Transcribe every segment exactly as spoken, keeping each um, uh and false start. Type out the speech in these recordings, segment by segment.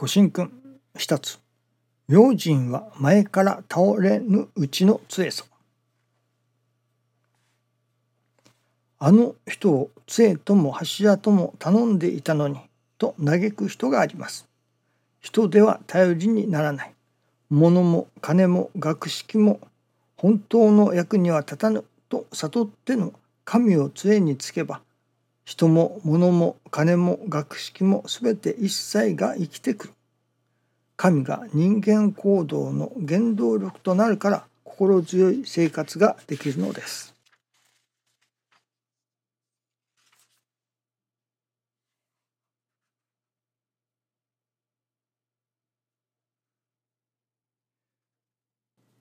ご神君一つ。明神は前から倒れぬうちの杖さ。あの人を杖とも柱とも頼んでいたのに、と嘆く人があります。人では頼りにならない。物も金も学識も本当の役には立たぬと悟っての神を杖につけば、人も物も金も学識もすべて一切が生きてくる。神が人間行動の原動力となるから、心強い生活ができるのです。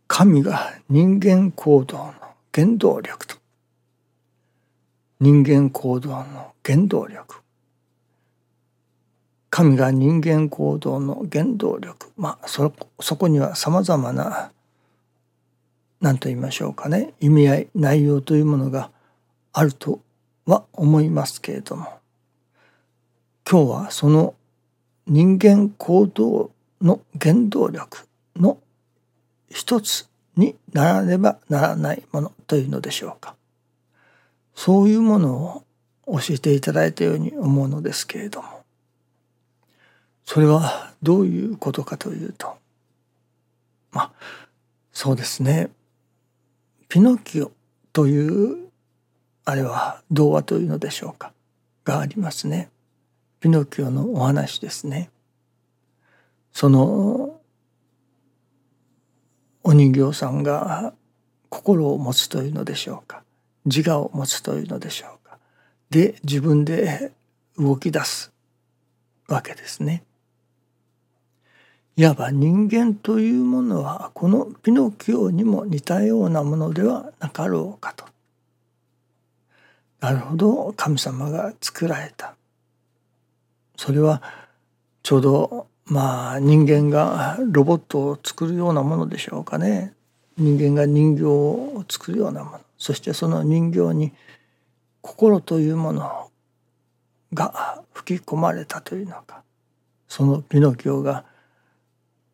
神が人間行動の原動力と。人間行動の原動力。神が人間行動の原動力。まあ そ, そこにはさまざまな、何と言いましょうかね、意味合い、内容というものがあるとは思いますけれども、今日はその人間行動の原動力の一つにならねばならないものというのでしょうか。そういうものを教えていただいたように思うのですけれども、それはどういうことかというと、まあそうですね、ピノキオというあれは童話というのでしょうか、がありますね。ピノキオのお話ですね。そのお人形さんが心を持つというのでしょうか、自我を持つというのでしょうか、で自分で動き出すわけですね。いわば人間というものはこのピノキオにも似たようなものではなかろうかと。なるほど、神様が作られた。それはちょうどまあ人間がロボットを作るようなものでしょうかね。人間が人形を作るようなもの、そしてその人形に心というものが吹き込まれたというのか、そのピノキオが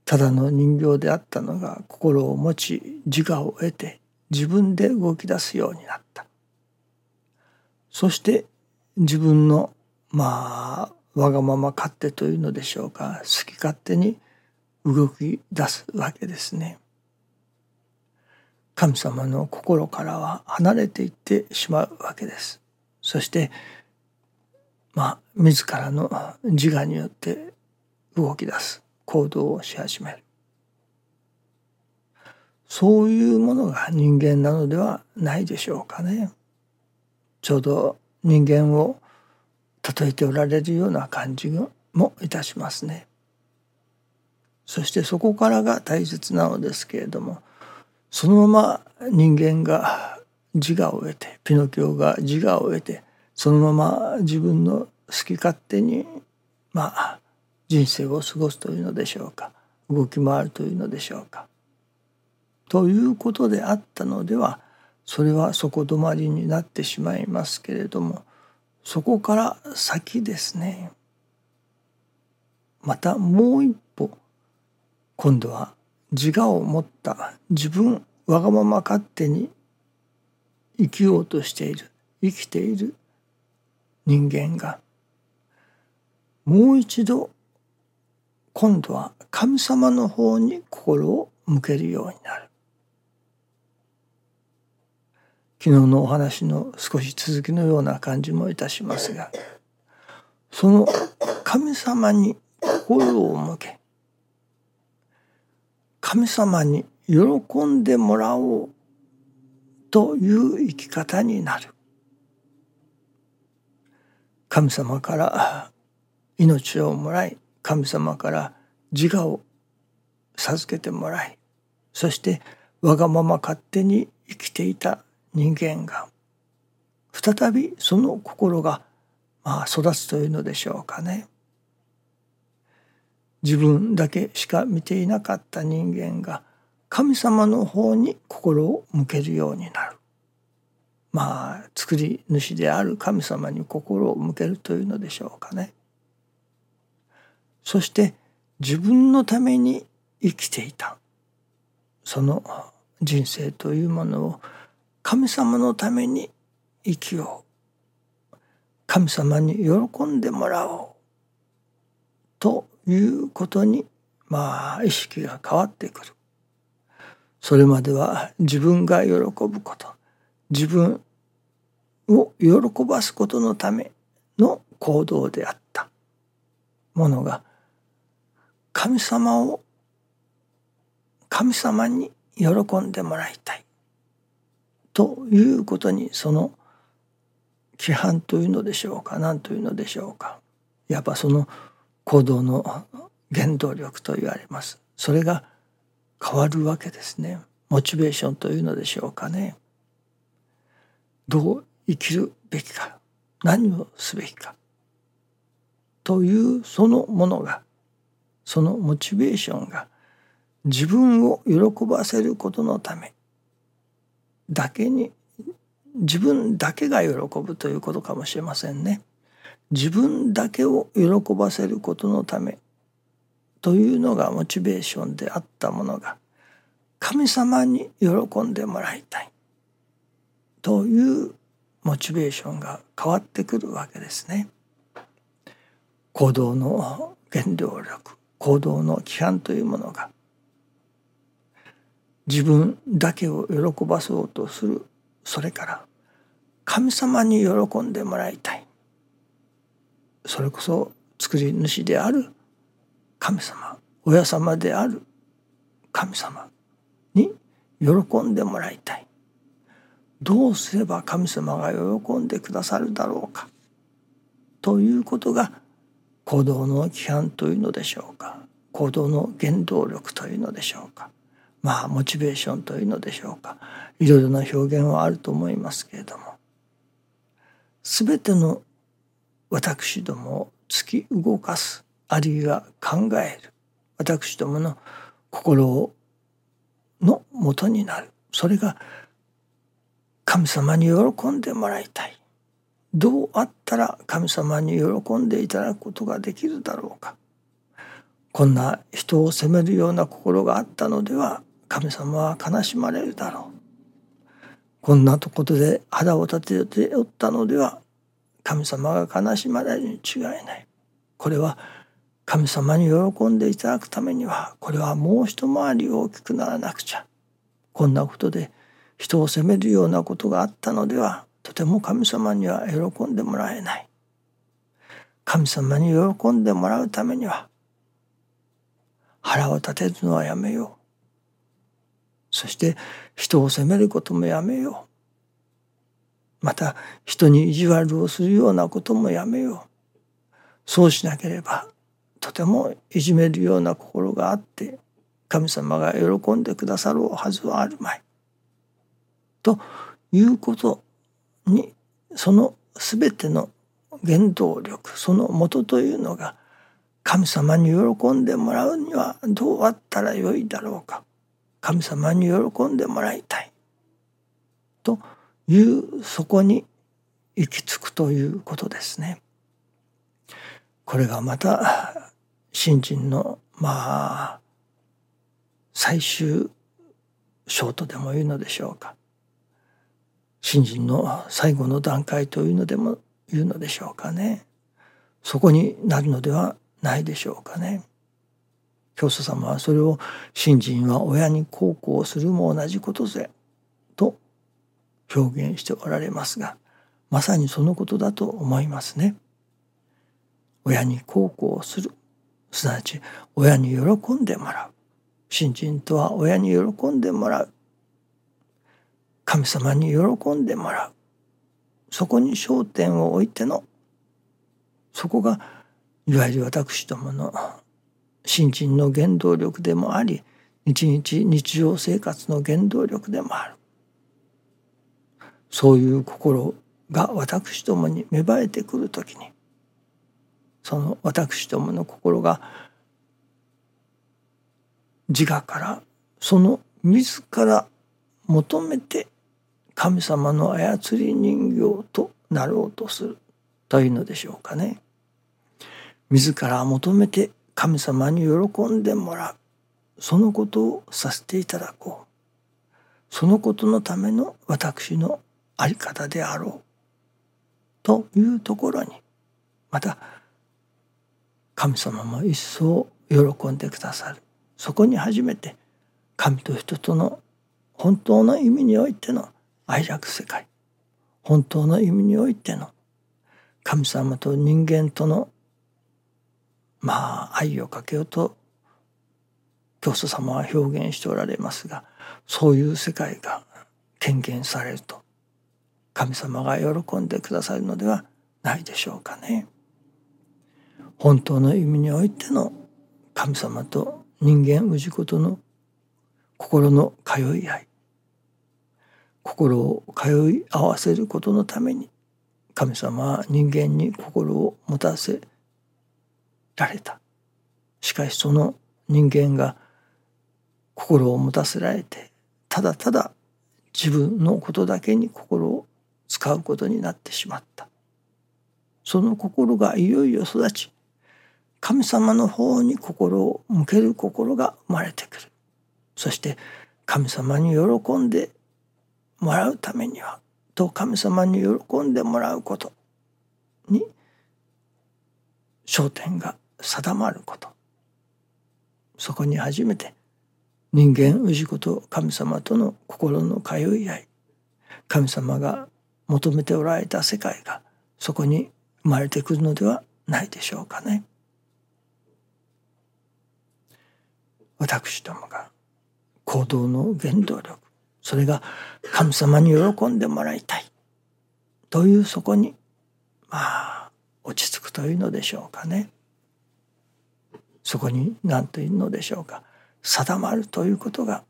ただの人形であったのが心を持ち自我を得て自分で動き出すようになった。そして自分のまあわがまま勝手というのでしょうか、好き勝手に動き出すわけですね。神様の心からは離れていってしまうわけです。そしてまあ自らの自我によって動き出す、行動をし始める。そういうものが人間なのではないでしょうかね。ちょうど人間を例えておられるような感じもいたしますね。そしてそこからが大切なのですけれども、そのまま人間が自我を得て、ピノキオが自我を得て、そのまま自分の好き勝手にまあ人生を過ごすというのでしょうか、動き回るというのでしょうか、ということであったのでは、それは底止まりになってしまいますけれども、そこから先ですね、またもう一歩、今度は自我を持った自分、わがまま勝手に生きようとしている、生きている人間が、もう一度今度は神様の方に心を向けるようになる。昨日のお話の少し続きのような感じもいたしますが、その神様に心を向け、神様に喜んでもらおうという生き方になる。神様から命をもらい、神様から自我を授けてもらい、そしてわがまま勝手に生きていた人間が、再びその心がまあ育つというのでしょうかね。自分だけしか見ていなかった人間が神様の方に心を向けるようになる。まあ作り主である神様に心を向けるというのでしょうかね。そして自分のために生きていたその人生というものを神様のために生きよう、神様に喜んでもらおうということにまあ意識が変わってくる。それまでは自分が喜ぶこと、自分を喜ばすことのための行動であったものが、神様を神様に喜んでもらいたいということに、その規範というのでしょうか、何というのでしょうか、やっぱその行動の原動力と言われます。それが変わるわけですね。モチベーションというのでしょうかね。どう生きるべきか、何をすべきかというそのものが、そのモチベーションが自分を喜ばせることのためだけに、自分だけが喜ぶということかもしれませんね。自分だけを喜ばせることのためというのがモチベーションであったものが、神様に喜んでもらいたいというモチベーションが変わってくるわけですね。行動の原動力、行動の規範というものが、自分だけを喜ばそうとする、それから神様に喜んでもらいたい、それこそ作り主である神様、親様である神様に喜んでもらいたい、どうすれば神様が喜んでくださるだろうかということが、行動の規範というのでしょうか、行動の原動力というのでしょうか、まあモチベーションというのでしょうか、いろいろな表現はあると思いますけれども、すべての私どもを突き動かす、あるいは考える、私どもの心の元になる、それが神様に喜んでもらいたい、どうあったら神様に喜んでいただくことができるだろうか、こんな人を責めるような心があったのでは神様は悲しまれるだろう、こんなところで腹を立てておったのでは神様が悲しまれるに違いない、これは神様に喜んでいただくためにはこれはもう一回り大きくならなくちゃ、こんなことで人を責めるようなことがあったのではとても神様には喜んでもらえない、神様に喜んでもらうためには腹を立てるのはやめよう、そして人を責めることもやめよう、また人に意地悪をするようなこともやめよう、そうしなければとてもいじめるような心があって神様が喜んでくださるはずはあるまいということに、そのすべての原動力、その元というのが、神様に喜んでもらうにはどうあったらよいだろうか、神様に喜んでもらいたいという、そこに行き着くということですね。これがまた信心のまあ最終章とでも言うのでしょうか、信心の最後の段階というのでも言うのでしょうかね、そこになるのではないでしょうかね。教祖様はそれを、信心は親に孝行するも同じことぜと表現しておられますが、まさにそのことだと思いますね。親に孝行する、すなわち親に喜んでもらう、信心とは親に喜んでもらう、神様に喜んでもらう、そこに焦点を置いての、そこがいわゆる私どもの信心の原動力でもあり、日々日常生活の原動力でもある、そういう心が私どもに芽生えてくるときに、その私どもの心が自我から、その自ら求めて神様の操り人形となろうとするというのでしょうかね。自ら求めて神様に喜んでもらう、そのことをさせていただこう、そのことのための私の在り方であろうというところに、また神様も一層喜んでくださる。そこに初めて神と人との本当の意味においての愛着世界、本当の意味においての神様と人間とのまあ愛をかけようと教祖様は表現しておられますが、そういう世界が顕現されると神様が喜んでくださるのではないでしょうかね。本当の意味においての神様と人間氏子との心の通い合い、心を通い合わせることのために神様は人間に心を持たせられた。しかしその人間が心を持たせられて、ただただ自分のことだけに心を使うことになってしまった。その心がいよいよ育ち、神様の方に心を向ける心が生まれてくる。そして神様に喜んでもらうためにはと、神様に喜んでもらうことに焦点が定まること、そこに初めて人間氏子と神様との心の通い合い、神様が求めておられた世界がそこに生まれてくるのではないでしょうかね。私どもが行動の原動力、それが神様に喜んでもらいたいという、そこにまあ落ち着くというのでしょうかね。そこに何というのでしょうか、定まるということが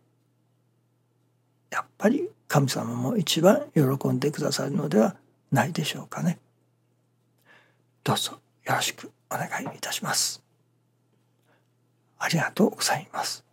やっぱり神様も一番喜んでくださるのではないでしょうかね。どうぞよろしくお願いいたします。ありがとうございます。